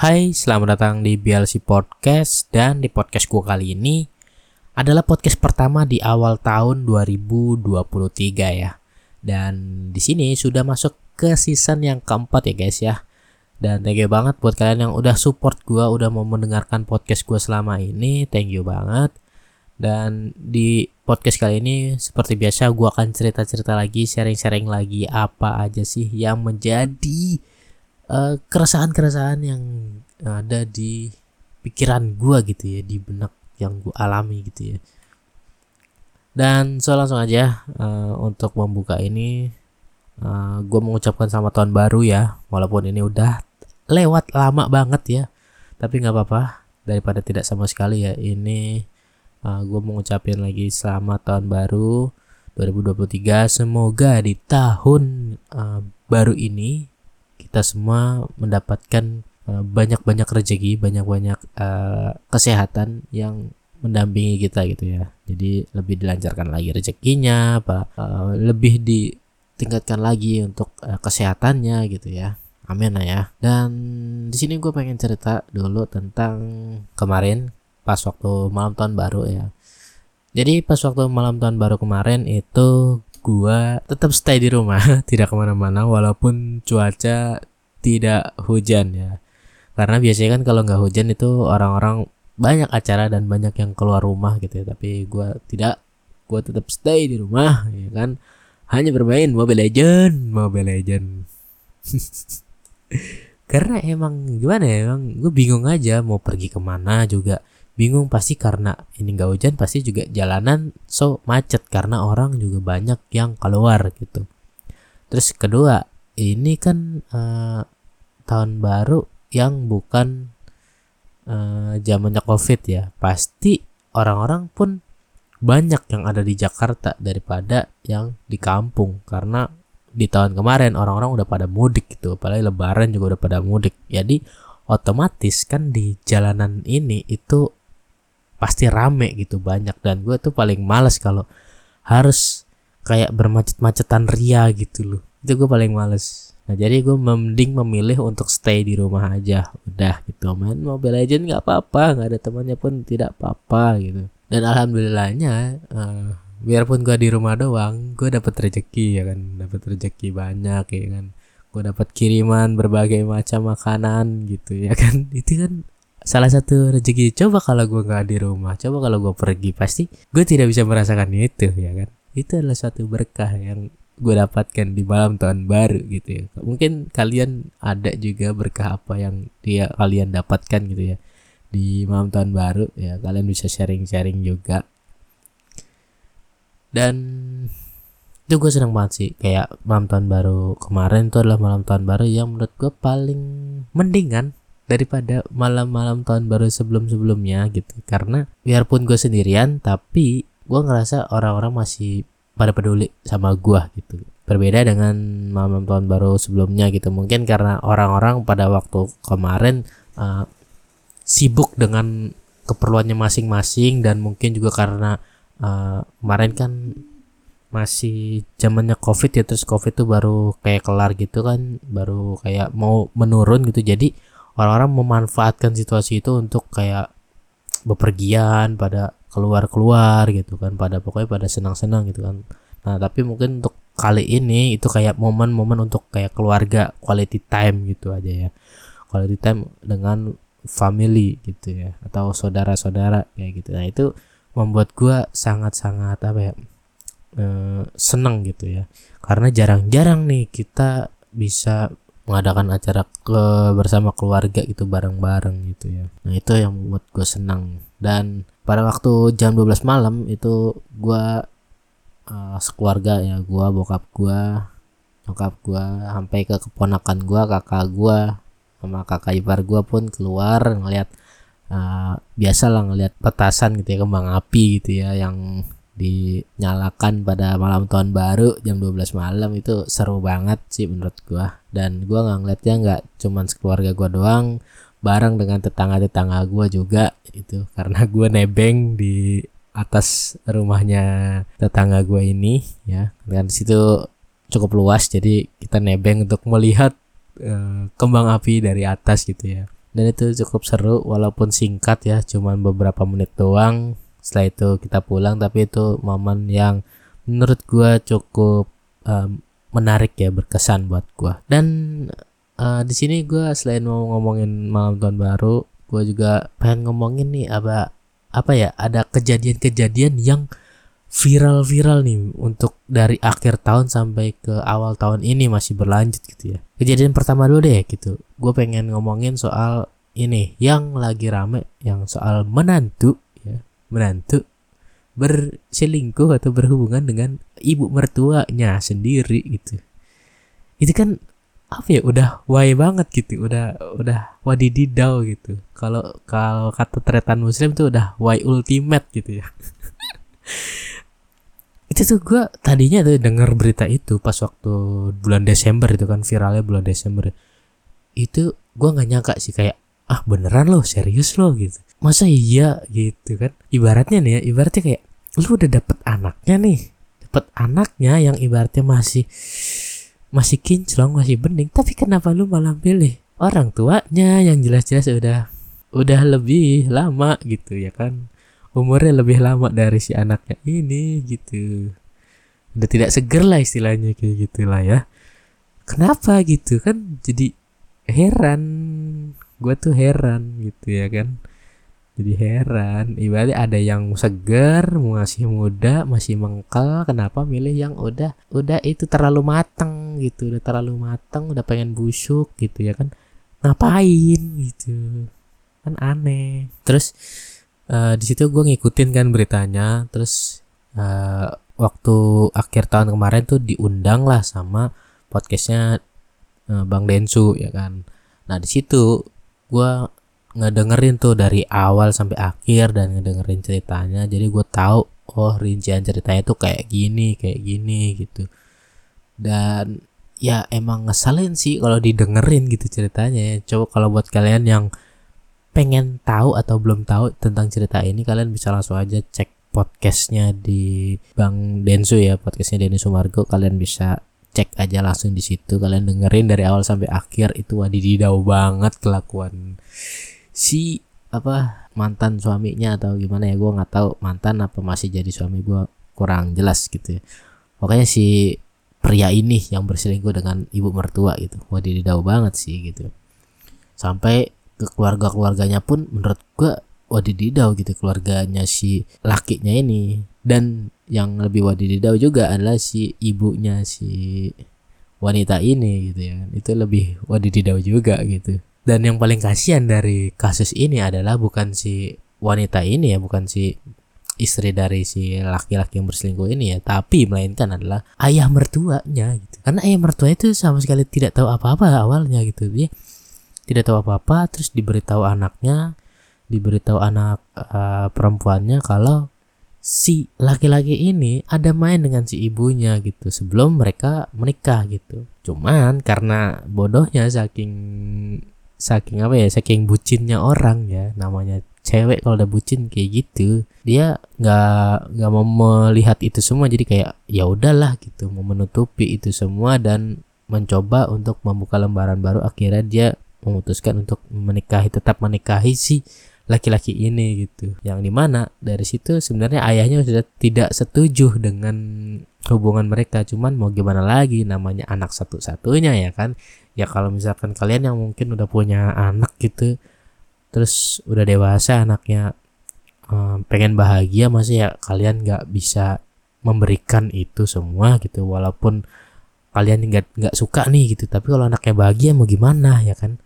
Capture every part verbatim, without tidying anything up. Hai, selamat datang di B L C Podcast. Dan di podcast gua kali ini adalah podcast pertama di awal tahun dua ribu dua puluh tiga ya. Dan di sini sudah masuk ke season yang keempat ya guys ya. Dan thank you banget buat kalian yang udah support gua, udah mau mendengarkan podcast gua selama ini. Thank you banget. Dan di podcast kali ini seperti biasa gue akan cerita-cerita lagi, sharing-sharing lagi apa aja sih yang menjadi uh, keresahan-keresahan yang ada di pikiran gue gitu ya, di benak yang gue alami gitu ya. Dan so langsung aja uh, untuk membuka ini uh, gue mengucapkan selamat tahun baru ya, walaupun ini udah lewat lama banget ya. Tapi gak apa-apa, daripada tidak sama sekali ya ini. Uh, gue mengucapin lagi selamat tahun baru dua ribu dua puluh tiga. Semoga di tahun uh, baru ini kita semua mendapatkan uh, banyak-banyak rezeki, banyak-banyak uh, kesehatan yang mendampingi kita gitu ya. Jadi lebih dilancarkan lagi rezekinya, Pak. Uh, lebih ditingkatkan lagi untuk uh, kesehatannya gitu ya. Amin lah ya. Dan di sini gue pengen cerita dulu tentang kemarin pas waktu malam tahun baru ya. Jadi pas waktu malam tahun baru kemarin itu gua tetap stay di rumah, tidak kemana-mana walaupun cuaca tidak hujan ya. Karena biasanya kan kalau nggak hujan itu orang-orang banyak acara dan banyak yang keluar rumah gitu ya. Tapi gua tidak, gua tetap stay di rumah ya kan. Hanya bermain Mobile Legend, Mobile Legend. Karena emang gimana ya, emang gua bingung aja mau pergi kemana juga. Bingung pasti karena ini gak hujan, pasti juga jalanan so macet karena orang juga banyak yang keluar gitu. Terus kedua, ini kan uh, tahun baru yang bukan uh, zamannya COVID ya. Pasti orang-orang pun banyak yang ada di Jakarta daripada yang di kampung. Karena di tahun kemarin orang-orang udah pada mudik gitu. Apalagi lebaran juga udah pada mudik. Jadi otomatis kan di jalanan ini itu pasti rame gitu, banyak. Dan gue tuh paling males kalau harus kayak bermacet-macetan ria gitu loh. Itu gue paling males. Nah jadi gue mending memilih untuk stay di rumah aja. Udah gitu, main Mobile Legend gak apa-apa, gak ada temannya pun tidak apa-apa gitu. Dan alhamdulillahnya uh, biarpun gue di rumah doang, gue dapet rezeki ya kan. Dapet rezeki banyak ya kan. Gue dapet kiriman berbagai macam makanan gitu ya kan. Itu kan salah satu rezeki. Coba kalau gue gak di rumah, coba kalau gue pergi, pasti gue tidak bisa merasakan itu ya kan. Itu adalah suatu berkah yang gue dapatkan di malam tahun baru gitu ya. Mungkin kalian ada juga berkah apa yang dia kalian dapatkan gitu ya di malam tahun baru ya. Kalian bisa sharing-sharing juga. Dan itu gue senang banget sih. Kayak malam tahun baru kemarin itu adalah malam tahun baru yang menurut gue paling mendingan daripada malam-malam tahun baru sebelum-sebelumnya gitu. Karena biarpun gue sendirian, tapi gue ngerasa orang-orang masih pada peduli sama gue gitu. Berbeda dengan malam tahun baru sebelumnya gitu. Mungkin karena orang-orang pada waktu kemarin uh, sibuk dengan keperluannya masing-masing. Dan mungkin juga karena uh, kemarin kan masih zamannya COVID ya. Terus COVID tuh baru kayak kelar gitu kan, baru kayak mau menurun gitu. Jadi orang-orang memanfaatkan situasi itu untuk kayak bepergian, pada keluar-keluar gitu kan, pada pokoknya pada senang-senang gitu kan. Nah tapi mungkin untuk kali ini itu kayak momen-momen untuk kayak keluarga, quality time gitu aja ya. Quality time dengan family gitu ya, atau saudara-saudara kayak gitu. Nah itu membuat gue sangat-sangat apa ya, eh, senang gitu ya. Karena jarang-jarang nih kita bisa mengadakan acara ke, bersama keluarga gitu, bareng-bareng gitu ya. Nah itu yang membuat gue senang. Dan pada waktu jam dua belas malam itu gue uh, sekeluarga ya, gue, bokap gue, nyokap gue, sampai ke keponakan gue, kakak gue, sama kakak ipar gue pun keluar ngeliat uh, biasalah ngeliat petasan gitu ya, kembang api gitu ya, yang dinyalakan pada malam tahun baru jam dua belas malam. Itu seru banget sih menurut gua. Dan gua nggak ngeliatnya nggak cuman sekeluarga gua doang, bareng dengan tetangga-tetangga gua juga itu. Karena gua nebeng di atas rumahnya tetangga gua ini ya. Dan di situ cukup luas, jadi kita nebeng untuk melihat uh, kembang api dari atas gitu ya. Dan itu cukup seru walaupun singkat ya, cuman beberapa menit doang. Setelah itu kita pulang, tapi itu momen yang menurut gue cukup um, menarik ya, berkesan buat gue. Dan uh, di sini gue selain mau ngomongin malam tahun baru, gue juga pengen ngomongin nih apa apa ya, ada kejadian-kejadian yang viral-viral nih untuk dari akhir tahun sampai ke awal tahun ini masih berlanjut gitu ya. Kejadian pertama dulu deh gitu. Gue pengen ngomongin soal ini yang lagi rame, yang soal menantu ya, menantu berselingkuh atau berhubungan dengan ibu mertuanya sendiri gitu. Itu kan apa ya, udah wae banget gitu, udah udah wadididau gitu. Kalau kalau kata Tretan Muslim tuh udah wae ultimate gitu ya. Itu tuh gue tadinya tuh dengar berita itu pas waktu bulan Desember itu kan, viralnya bulan Desember itu. Gue nggak nyangka sih, kayak ah beneran loh, serius loh gitu, masa iya gitu kan. Ibaratnya nih ya, ibaratnya kayak lu udah dapet anaknya nih, dapet anaknya yang ibaratnya masih masih kinclong, masih bening, tapi kenapa lu malah pilih orang tuanya yang jelas-jelas udah udah lebih lama gitu ya kan, umurnya lebih lama dari si anaknya ini gitu, udah tidak seger lah istilahnya kayak gitulah ya. Kenapa gitu kan, jadi heran, gue tuh heran gitu ya kan, jadi heran. Ibaratnya ada yang seger, masih muda, masih mengkel, kenapa milih yang udah udah itu terlalu mateng gitu, udah terlalu mateng, udah pengen busuk gitu ya kan, ngapain gitu kan, aneh. Terus Uh, di situ gue ngikutin kan beritanya. Terus uh, waktu akhir tahun kemarin tuh diundang lah sama podcastnya uh, Bang Densu ya kan. Nah di situ gue ngedengerin tuh dari awal sampai akhir dan ngedengerin ceritanya. Jadi gue tahu oh rincian ceritanya tuh kayak gini, kayak gini gitu. Dan ya emang ngeselin sih kalau didengerin gitu ceritanya. Coba kalau buat kalian yang pengen tahu atau belum tahu tentang cerita ini, kalian bisa langsung aja cek podcastnya di Bang Densu ya, podcastnya Denny Sumargo. Kalian bisa cek aja langsung di situ, kalian dengerin dari awal sampai akhir. Itu wadididau banget kelakuan si apa mantan suaminya atau gimana ya, gue nggak tahu mantan apa masih jadi suami, gue kurang jelas gitu ya. Makanya si pria ini yang berselingkuh dengan ibu mertua gitu, wadididau banget sih gitu. Sampai ke keluarga-keluarganya pun menurut gue wadididau gitu, keluarganya si lakinya ini. Dan yang lebih wadididau juga adalah si ibunya si wanita ini gitu ya, itu lebih wadididau juga gitu. Dan yang paling kasihan dari kasus ini adalah bukan si wanita ini ya, bukan si istri dari si laki-laki yang berselingkuh ini ya, tapi melainkan adalah ayah mertuanya gitu. Karena ayah mertuanya itu sama sekali tidak tahu apa-apa awalnya gitu ya, tidak tahu apa-apa. Terus diberitahu anaknya, diberitahu anak uh, perempuannya kalau si laki-laki ini ada main dengan si ibunya gitu sebelum mereka menikah gitu. Cuman karena bodohnya, saking saking apa ya, saking bucinnya orang ya, namanya cewek kalau udah bucin kayak gitu, dia nggak nggak mau melihat itu semua. Jadi kayak ya udahlah gitu, mau menutupi itu semua dan mencoba untuk membuka lembaran baru. Akhirnya dia memutuskan untuk menikahi, tetap menikahi si laki-laki ini gitu. Yang dimana dari situ sebenarnya ayahnya sudah tidak setuju dengan hubungan mereka. Cuman mau gimana lagi, namanya anak satu-satunya ya kan. Ya kalau misalkan kalian yang mungkin udah punya anak gitu, terus udah dewasa anaknya, um, pengen bahagia, masih ya kalian gak bisa memberikan itu semua gitu. Walaupun kalian nggak nggak suka nih gitu, tapi kalau anaknya bahagia mau gimana ya kan.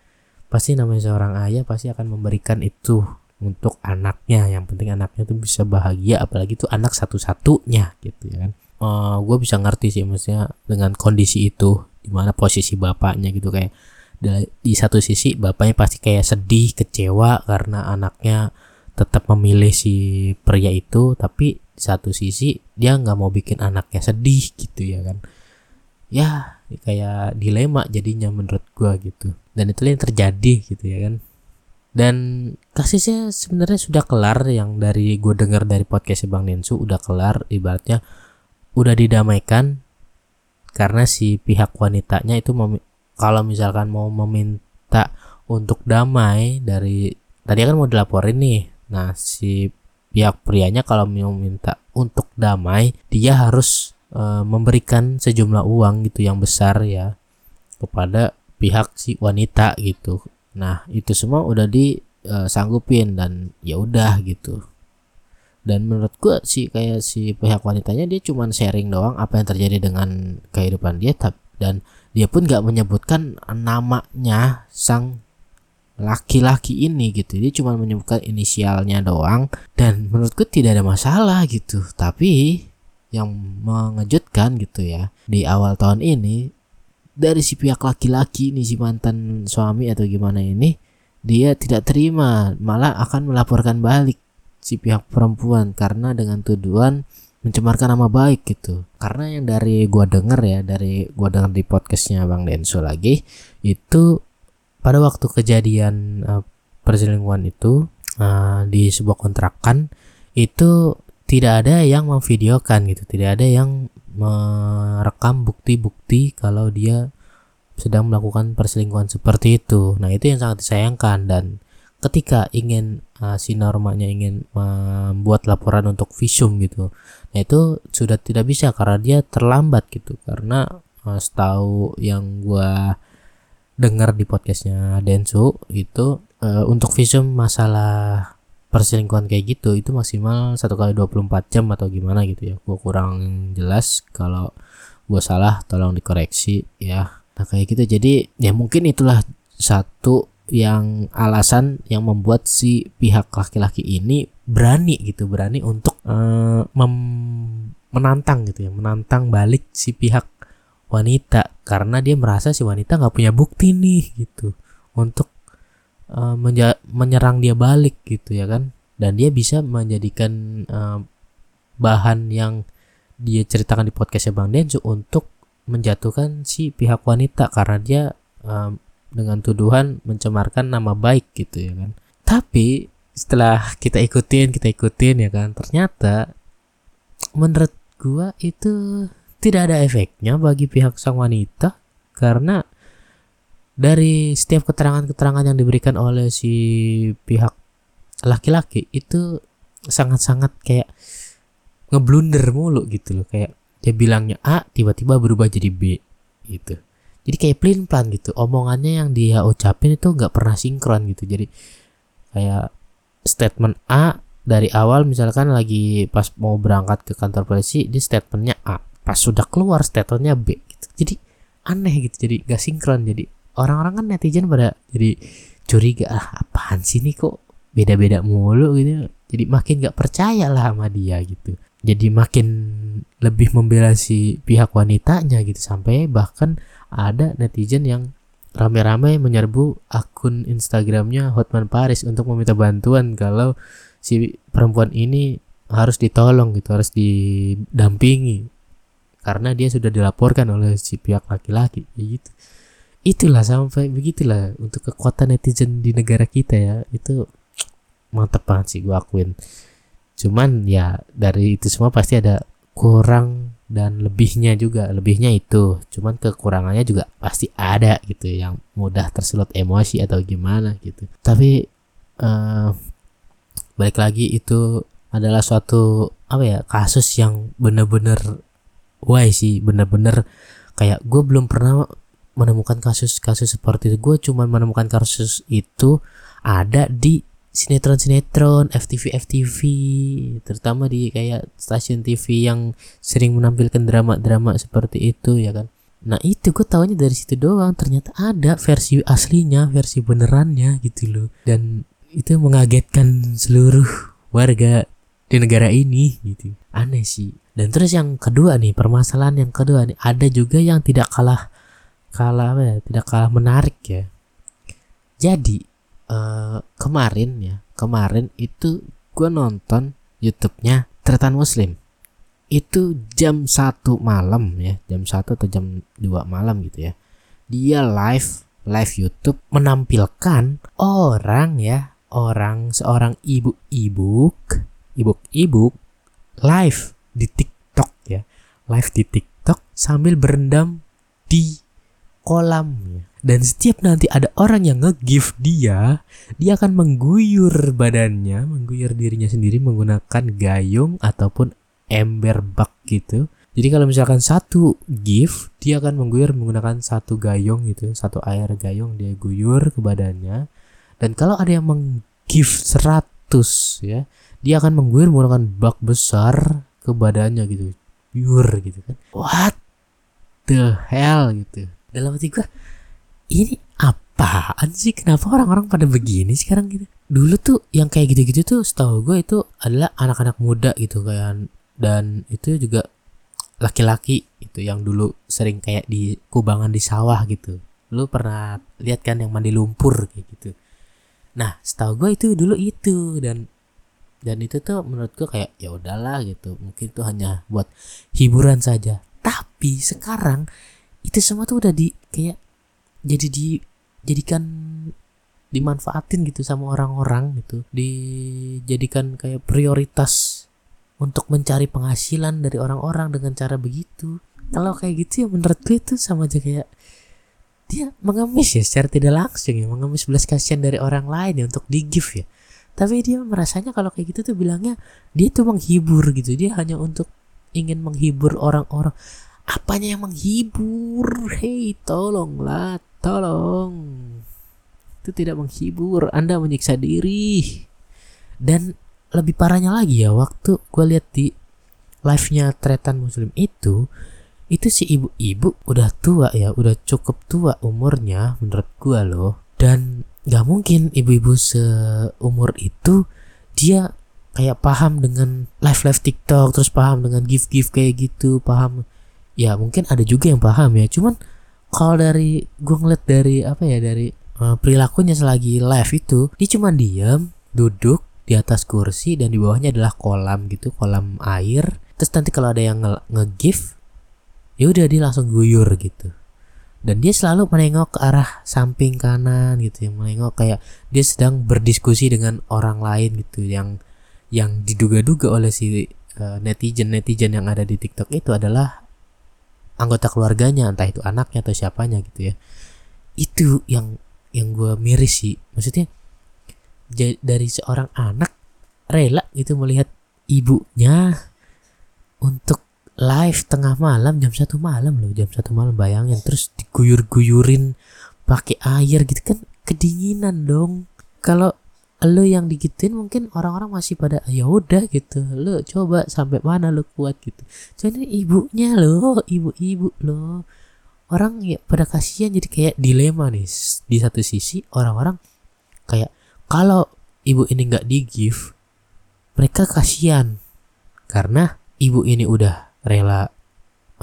Pasti namanya seorang ayah pasti akan memberikan itu untuk anaknya. Yang penting anaknya tuh bisa bahagia, apalagi itu anak satu-satunya gitu ya kan. Uh, gue bisa ngerti sih maksudnya dengan kondisi itu, dimana posisi bapaknya gitu, kayak di satu sisi bapaknya pasti kayak sedih, kecewa karena anaknya tetap memilih si pria itu, tapi di satu sisi dia nggak mau bikin anaknya sedih gitu ya kan. Ya kayak dilema jadinya menurut gua gitu. Dan itulah yang terjadi gitu ya kan. Dan kasusnya sebenarnya sudah kelar, yang dari gua dengar dari podcast Bang Densu udah kelar, ibaratnya udah didamaikan. Karena si pihak wanitanya itu mem- kalau misalkan mau meminta untuk damai dari tadi kan mau dilaporin nih. Nah, si pihak prianya kalau mau minta untuk damai, dia harus e, memberikan sejumlah uang gitu yang besar ya kepada pihak si wanita gitu. Nah, itu semua udah disanggupin dan ya udah gitu. Dan menurut gue sih kayak si pihak wanitanya dia cuman sharing doang apa yang terjadi dengan kehidupan dia, dan dia pun gak menyebutkan namanya sang laki-laki ini gitu. Dia cuman menyebutkan inisialnya doang, dan menurut gue tidak ada masalah gitu. Tapi yang mengejutkan gitu ya, di awal tahun ini dari si pihak laki-laki ini, si mantan suami atau gimana ini, dia tidak terima, malah akan melaporkan balik si pihak perempuan karena dengan tuduhan mencemarkan nama baik gitu. Karena yang dari gua denger ya, dari gua denger di podcastnya Bang Densu lagi, itu pada waktu kejadian uh, perselingkuhan itu uh, di sebuah kontrakan itu tidak ada yang memvideokan gitu, tidak ada yang merekam bukti-bukti kalau dia sedang melakukan perselingkuhan seperti itu. Nah, itu yang sangat disayangkan. Dan ketika ingin uh, si normanya ingin membuat laporan untuk visum gitu, nah itu sudah tidak bisa karena dia terlambat gitu. Karena uh, setahu yang gua dengar di podcastnya Densu itu uh, untuk visum masalah perselingkuhan kayak gitu itu maksimal satu kali dua puluh empat jam atau gimana gitu ya. Gua kurang jelas, kalau gua salah tolong dikoreksi ya. Nah, kayak gitu. Jadi ya mungkin itulah satu yang alasan yang membuat si pihak laki-laki ini berani gitu, berani untuk uh, mem- menantang gitu ya, menantang balik si pihak wanita karena dia merasa si wanita nggak punya bukti nih gitu untuk uh, menja- menyerang dia balik gitu ya kan. Dan dia bisa menjadikan uh, bahan yang dia ceritakan di podcastnya Bang Densu untuk menjatuhkan si pihak wanita karena dia uh, dengan tuduhan mencemarkan nama baik gitu ya kan. Tapi setelah kita ikutin, kita ikutin ya kan, ternyata menurut gua itu tidak ada efeknya bagi pihak sang wanita. Karena dari setiap keterangan-keterangan yang diberikan oleh si pihak laki-laki itu sangat-sangat kayak ngeblunder mulu gitu loh. Kayak dia bilangnya A, tiba-tiba berubah jadi B gitu. Jadi kayak plin-plan gitu, omongannya yang dia ucapin itu gak pernah sinkron gitu. Jadi kayak statement A dari awal, misalkan lagi pas mau berangkat ke kantor polisi, dia statementnya A. Pas sudah keluar statementnya B gitu. Jadi aneh gitu, jadi gak sinkron. Jadi orang-orang kan netizen pada jadi curiga, ah apaan sih nih kok beda-beda mulu gitu. Jadi makin gak percaya lah sama dia gitu. Jadi makin lebih membela si pihak wanitanya gitu. Sampai bahkan ada netizen yang rame-rame menyerbu akun Instagramnya Hotman Paris untuk meminta bantuan kalau si perempuan ini harus ditolong gitu, harus didampingi karena dia sudah dilaporkan oleh si pihak laki-laki gitu. Itulah sampai begitulah untuk kekuatan netizen di negara kita ya. Itu mantep banget sih, gue akuin. Cuman ya dari itu semua pasti ada kurang dan lebihnya juga, lebihnya itu cuman kekurangannya juga pasti ada gitu, yang mudah terselut emosi atau gimana gitu. Tapi uh, balik lagi itu adalah suatu apa ya, kasus yang bener-bener why sih, bener-bener kayak gue belum pernah menemukan kasus-kasus seperti itu. Gue cuman menemukan kasus itu ada di sinetron-sinetron, F T V-F T V, terutama di kayak stasiun T V yang sering menampilkan drama-drama seperti itu ya kan. Nah itu gue taunya dari situ doang, ternyata ada versi aslinya, versi benerannya gitu loh. Dan itu mengagetkan seluruh warga di negara ini gitu, aneh sih. Dan terus yang kedua nih, permasalahan yang kedua nih, ada juga yang tidak kalah, kalah apa ya, tidak kalah menarik ya. Jadi Uh, kemarin ya kemarin itu gue nonton YouTube-nya Tretan Muslim itu jam satu malam ya, jam satu atau jam dua malam gitu ya. Dia live live YouTube menampilkan orang ya, orang seorang ibu-ibu ibu-ibu live di TikTok ya, live di TikTok sambil berendam di kolamnya. Dan setiap nanti ada orang yang nge-gift dia, dia akan mengguyur badannya, mengguyur dirinya sendiri menggunakan gayung ataupun ember bak gitu. Jadi kalau misalkan satu gift, dia akan mengguyur menggunakan satu gayung gitu, satu air gayung dia guyur ke badannya. Dan kalau ada yang meng-gift seratus ya, dia akan mengguyur menggunakan bak besar ke badannya gitu. Guyur gitu kan. What the hell gitu. Dalam hati gue, ini apaan sih? Kenapa orang-orang pada begini sekarang gitu? Dulu tuh yang kayak gitu-gitu tuh setahu gue itu adalah anak-anak muda gitu kan. Dan itu juga laki-laki itu yang dulu sering kayak di kubangan di sawah gitu. Lu pernah lihat kan yang mandi lumpur kayak gitu. Nah setahu gue itu dulu itu. Dan dan itu tuh menurut gue kayak ya udahlah gitu. Mungkin itu hanya buat hiburan saja. Tapi sekarang itu semua tuh udah di kayak jadi dijadikan dimanfaatin gitu sama orang-orang gitu, dijadikan kayak prioritas untuk mencari penghasilan dari orang-orang dengan cara begitu. Kalau kayak gitu ya menurut gue itu sama aja kayak dia mengemis ya secara tidak langsung ya, mengemis belas kasihan dari orang lain ya untuk di-give ya. Tapi dia merasanya kalau kayak gitu tuh bilangnya dia tuh menghibur gitu, dia hanya untuk ingin menghibur orang-orang. Apanya yang menghibur? Hei, tolonglah, tolong. Itu tidak menghibur. Anda menyiksa diri. Dan lebih parahnya lagi ya, waktu gue lihat di live-nya Tretan Muslim itu, itu si ibu-ibu udah tua ya, udah cukup tua umurnya menurut gue loh. Dan gak mungkin ibu-ibu seumur itu dia kayak paham dengan live-live TikTok, terus paham dengan gif-gif kayak gitu, paham. Ya mungkin ada juga yang paham ya, cuman kalau dari gue ngeliat dari apa ya dari uh, perilakunya selagi live itu dia cuma diem duduk di atas kursi dan di bawahnya adalah kolam gitu, kolam air. Terus nanti kalau ada yang nge-give ya udah dia langsung guyur gitu, dan dia selalu menengok ke arah samping kanan gitu ya, menengok kayak dia sedang berdiskusi dengan orang lain gitu yang yang diduga-duga oleh si uh, netizen-netizen yang ada di TikTok itu adalah anggota keluarganya, entah itu anaknya atau siapanya gitu ya. Itu yang yang gue miris sih. Maksudnya dari seorang anak rela gitu melihat ibunya untuk live tengah malam, jam satu malam loh, jam satu malam bayangin, terus diguyur-guyurin pakai air gitu kan, kedinginan dong. Kalau lo yang digituin mungkin orang-orang masih pada ya udah gitu, lo coba sampai mana lo kuat gitu. Jadi ibunya lo, ibu-ibu lo, orang ya pada kasihan. Jadi kayak dilema nih, di satu sisi orang-orang kayak kalau ibu ini nggak di-give mereka kasihan karena ibu ini udah rela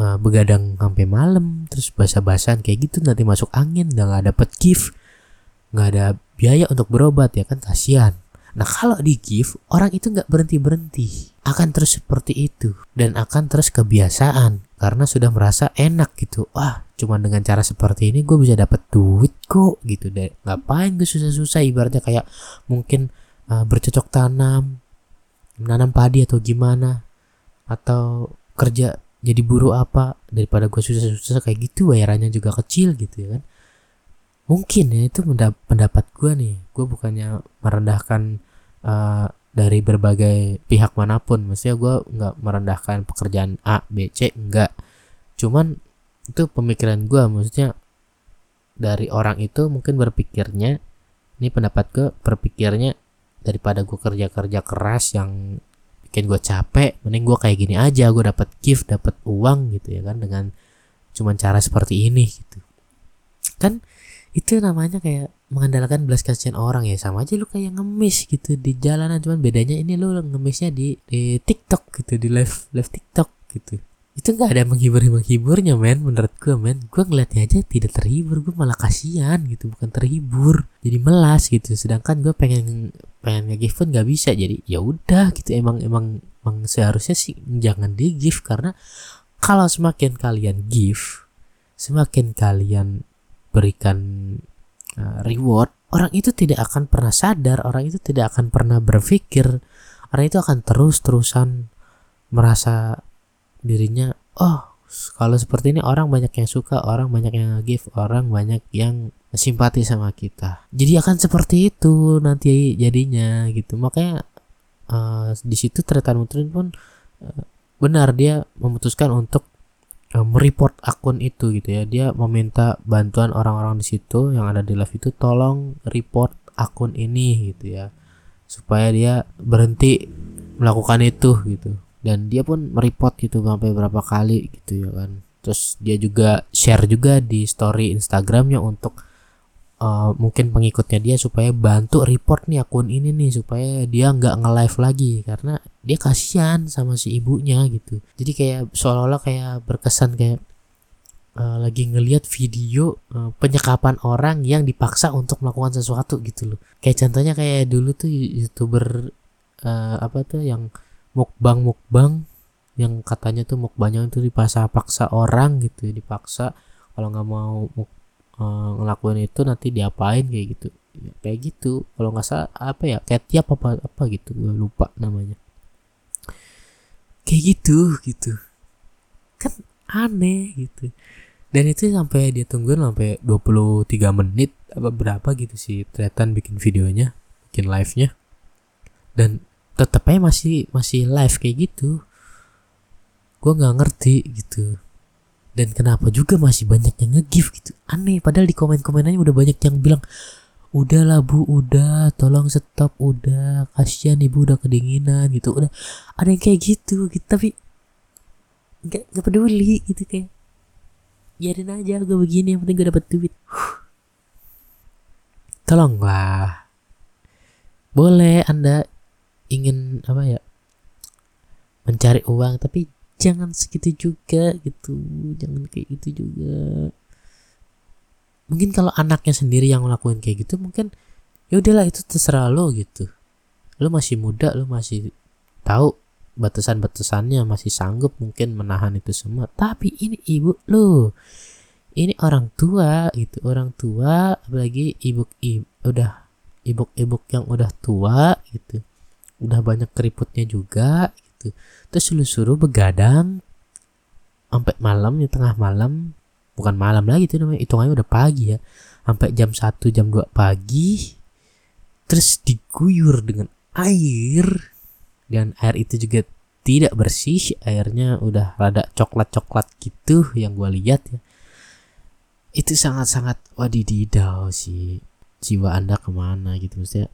uh, begadang sampai malam, terus basah-basahan kayak gitu, nanti masuk angin udah nggak dapet gift, nggak ada biaya untuk berobat ya kan, kasihan. Nah kalau di gift orang itu nggak berhenti-berhenti, akan terus seperti itu dan akan terus kebiasaan karena sudah merasa enak gitu. Wah cuman dengan cara seperti ini gue bisa dapat duit kok gitu deh, ngapain gue susah-susah. Ibaratnya kayak mungkin uh, bercocok tanam, menanam padi atau gimana, atau kerja jadi buruh apa, daripada gue susah-susah kayak gitu, bayarannya juga kecil gitu ya kan. Mungkin ya itu pendapat gue nih, gue bukannya merendahkan uh, dari berbagai pihak manapun, maksudnya gue nggak merendahkan pekerjaan A, B, C, enggak. Cuman itu pemikiran gue, maksudnya dari orang itu mungkin berpikirnya, ini pendapat gue, berpikirnya daripada gue kerja-kerja keras yang bikin gue capek, mending gue kayak gini aja, gue dapat gift, dapat uang gitu ya kan, dengan cuman cara seperti ini gitu kan. Itu namanya kayak mengandalkan belas kasihan orang ya, sama aja lu kayak ngemis gitu di jalanan, cuman bedanya ini lu ngemisnya di, di TikTok gitu, di live live TikTok gitu. Itu nggak ada menghibur-menghiburnya men, menurut gue men. Gue ngeliatnya aja tidak terhibur, gue malah kasihan gitu, bukan terhibur, jadi melas gitu. Sedangkan gue pengen pengen nge-give pun nggak bisa, jadi ya udah gitu. Emang emang emang seharusnya sih jangan di-give, karena kalau semakin kalian give, semakin kalian berikan uh, reward, orang itu tidak akan pernah sadar, orang itu tidak akan pernah berpikir, orang itu akan terus-terusan merasa dirinya, oh Kalau seperti ini orang banyak yang suka, orang banyak yang give, orang banyak yang simpati sama kita. Jadi akan seperti itu nanti jadinya gitu. Makanya uh, di situ Tretan Muslim pun uh, benar dia memutuskan untuk uh, mereport akun itu gitu ya. Dia meminta bantuan orang-orang di situ yang ada di live itu, tolong report akun ini gitu ya, supaya dia berhenti melakukan itu gitu. Dan dia pun mereport gitu sampai berapa kali gitu ya kan. Terus dia juga share juga di story Instagramnya untuk uh, mungkin pengikutnya dia supaya bantu report nih akun ini nih, supaya dia nggak nge-live lagi karena dia kasihan sama si ibunya gitu. Jadi kayak seolah-olah kayak berkesan kayak uh, lagi ngelihat video uh, penyekapan orang yang dipaksa untuk melakukan sesuatu gitu loh. Kayak contohnya kayak dulu tuh YouTuber uh, apa tuh yang mukbang-mukbang yang katanya tuh mukbangnya itu dipaksa-paksa orang gitu ya, dipaksa kalau nggak mau muk, e, ngelakuin itu nanti diapain kayak gitu ya, kayak gitu kalau nggak salah apa ya kayak tiap apa apa gitu gue lupa namanya kayak gitu gitu kan aneh gitu. Dan itu sampai dia tungguin sampai dua puluh tiga menit apa berapa gitu si Tretan bikin videonya, bikin live-nya, dan tetapnya masih masih live kayak gitu. Gue nggak ngerti gitu. Dan kenapa juga masih banyak yang nge-give gitu? Aneh. Padahal di komen-komenannya udah banyak yang bilang, udahlah bu, udah, tolong stop, udah, kasihan ibu udah kedinginan gitu. Udah ada yang kayak gitu, gitu. Tapi nggak nggak peduli gitu kayak. Biarin aja gue begini, yang penting gue dapet duit. Huh. Tolonglah. Boleh Anda ingin apa ya mencari uang, tapi jangan segitu juga gitu, jangan kayak gitu juga. Mungkin kalau anaknya sendiri yang ngelakuin kayak gitu mungkin ya udahlah, itu terserah lo gitu, lo masih muda, lo masih tahu batasan-batasannya, masih sanggup mungkin menahan itu semua. Tapi ini ibu lo, ini orang tua gitu, orang tua, apalagi ibu ibu udah ibu-ibu yang udah tua gitu, udah banyak keriputnya juga gitu. Terus lu suruh begadang sampai malam, ya tengah malam, bukan malam lagi itu namanya, hitungannya udah pagi ya, sampai jam satu jam dua pagi, terus diguyur dengan air, dan air itu juga tidak bersih, airnya udah rada coklat-coklat gitu yang gua lihat ya. Itu sangat-sangat wadididau sih, jiwa Anda kemana gitu, maksudnya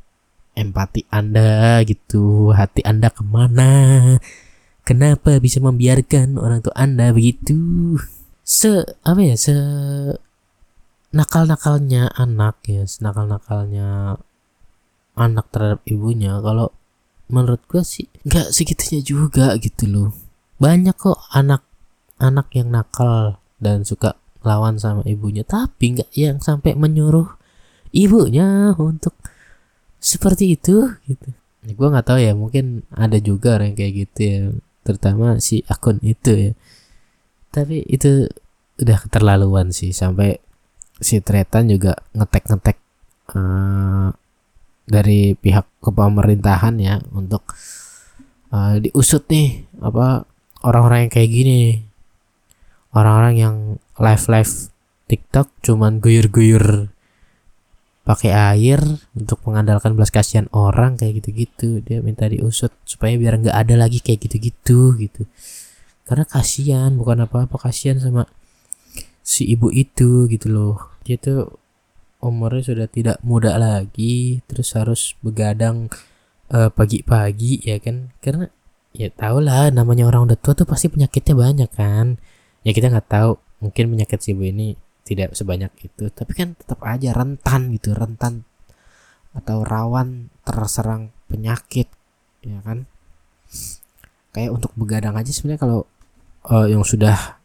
empati Anda gitu, hati Anda kemana? Kenapa bisa membiarkan orang tua Anda begitu? Se apa ya se nakal-nakalnya anak ya, senakal-nakalnya anak terhadap ibunya. Kalau menurut gue sih nggak segitunya juga gitu loh. Banyak kok anak-anak yang nakal dan suka lawan sama ibunya, tapi nggak yang sampai menyuruh ibunya untuk seperti itu gitu. Nah, gue nggak tahu ya, mungkin ada juga orang kayak gitu ya, terutama si akun itu ya. Tapi itu udah keterlaluan sih, sampai si Tretan juga ngetek-ngetek uh, dari pihak kepemerintahan ya untuk uh, diusut nih apa orang-orang yang kayak gini, orang-orang yang live-live TikTok cuman guyur-guyur pakai air untuk mengandalkan belas kasihan orang kayak gitu-gitu. Dia minta diusut supaya biar nggak ada lagi kayak gitu-gitu gitu, karena kasihan, bukan apa-apa, kasihan sama si ibu itu gitu loh. Dia tuh umurnya sudah tidak muda lagi, terus harus begadang uh, pagi-pagi ya kan, karena ya tau lah namanya orang udah tua tuh pasti penyakitnya banyak kan ya. Kita nggak tahu mungkin penyakit si ibu ini tidak sebanyak itu, tapi kan tetap aja rentan gitu, rentan atau rawan terserang penyakit ya kan. Kayak untuk begadang aja sebenarnya kalau uh, yang sudah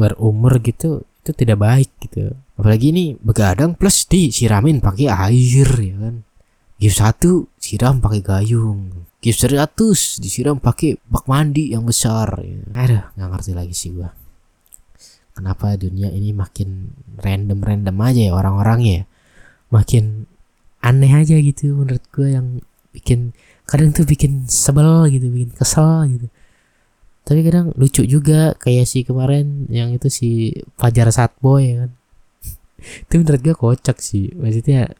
berumur gitu itu tidak baik gitu, apalagi ini begadang plus disiramin pakai air ya kan. Gift satu siram pakai gayung, gift seratus disiram pakai bak mandi yang besar ya. Aduh, nggak ngerti lagi sih gua kenapa dunia ini makin random-random aja ya orang-orangnya ya. Makin aneh aja gitu menurut gue, yang bikin kadang tuh bikin sebel gitu, bikin kesel gitu. Tapi kadang lucu juga, kayak si kemarin yang itu si Fajar Satboy ya kan. Itu menurut gue kocak sih. Maksudnya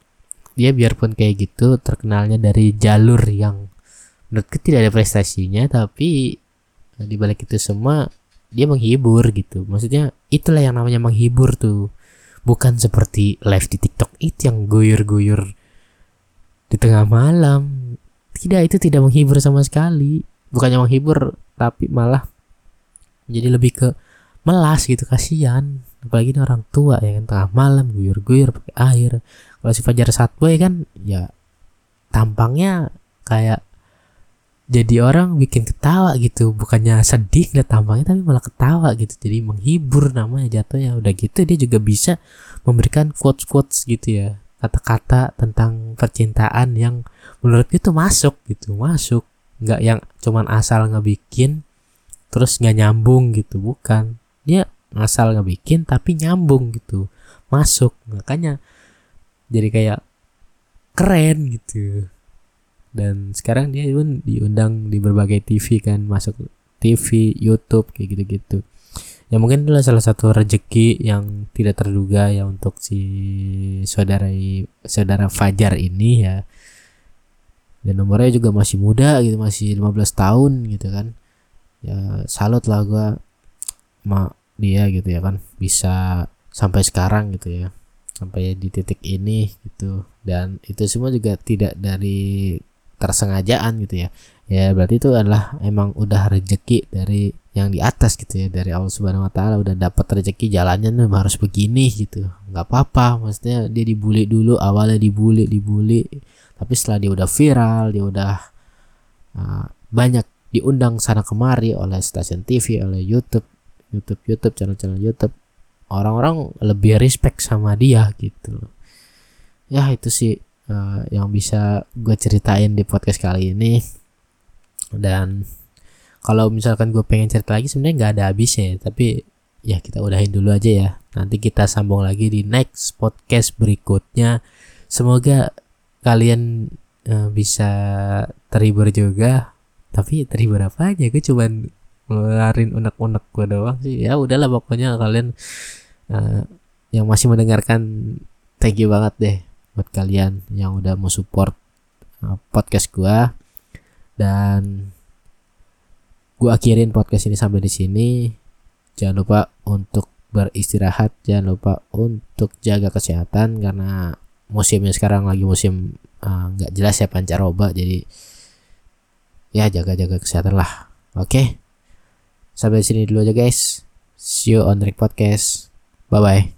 dia biarpun kayak gitu terkenalnya dari jalur yang menurut gue tidak ada prestasinya, tapi di balik itu semua dia menghibur gitu. Maksudnya itulah yang namanya menghibur tuh. Bukan seperti live di TikTok itu yang guyur-guyur di tengah malam. Tidak, itu tidak menghibur sama sekali. Bukannya menghibur, tapi malah jadi lebih ke melas gitu, kasihan. Apalagi ini orang tua ya kan, tengah malam guyur-guyur pakai air. Kalau si Fajar Satboy kan ya tampangnya kayak jadi orang bikin ketawa gitu, bukannya sedih lihat tampangnya tapi malah ketawa gitu. Jadi menghibur namanya jatuhnya. Udah gitu dia juga bisa memberikan quotes-quotes gitu ya, kata-kata tentang percintaan yang menurut itu masuk gitu, masuk. Nggak yang cuman asal ngebikin terus nggak nyambung gitu, bukan. Dia asal ngebikin tapi nyambung gitu, masuk. Makanya jadi kayak keren gitu. Dan sekarang dia pun diundang di berbagai T V kan, masuk T V, YouTube kayak gitu-gitu. Ya mungkin itulah salah satu rezeki yang tidak terduga ya untuk si saudara saudara Fajar ini ya. Dan nomornya juga masih muda gitu, masih lima belas tahun gitu kan. Ya salut lah gue sama dia gitu ya kan, bisa sampai sekarang gitu ya, sampai di titik ini gitu. Dan itu semua juga tidak dari tersengajaan gitu ya. Ya berarti itu adalah emang udah rezeki dari yang di atas gitu ya, dari Allah Subhanahu Wa Taala. Udah dapat rezeki, jalannya memang harus begini gitu, nggak apa-apa. Maksudnya dia dibully dulu, awalnya dibully dibully tapi setelah dia udah viral, dia udah uh, banyak diundang sana kemari oleh stasiun T V, oleh YouTube, YouTube, YouTube, channel-channel YouTube, orang-orang lebih respect sama dia gitu. Ya itu sih uh, yang bisa gue ceritain di podcast kali ini. Dan kalau misalkan gue pengen cerita lagi sebenarnya nggak ada habisnya, tapi ya kita udahin dulu aja ya. Nanti kita sambung lagi di next podcast berikutnya. Semoga kalian uh, bisa terhibur juga. Tapi terhibur apa aja, gue cuman ngelarin unek-unek gue doang sih. Ya udahlah, pokoknya kalian uh, yang masih mendengarkan, thank you banget deh buat kalian yang udah mau support uh, podcast gue. Dan gue akhirin podcast ini sampai di sini. Jangan lupa untuk beristirahat, jangan lupa untuk jaga kesehatan, karena musimnya sekarang lagi musim nggak uh, jelas ya, pancaroba. Jadi ya jaga-jaga kesehatan lah. Oke, okay? Sampai sini dulu aja guys. See you on the podcast. Bye bye.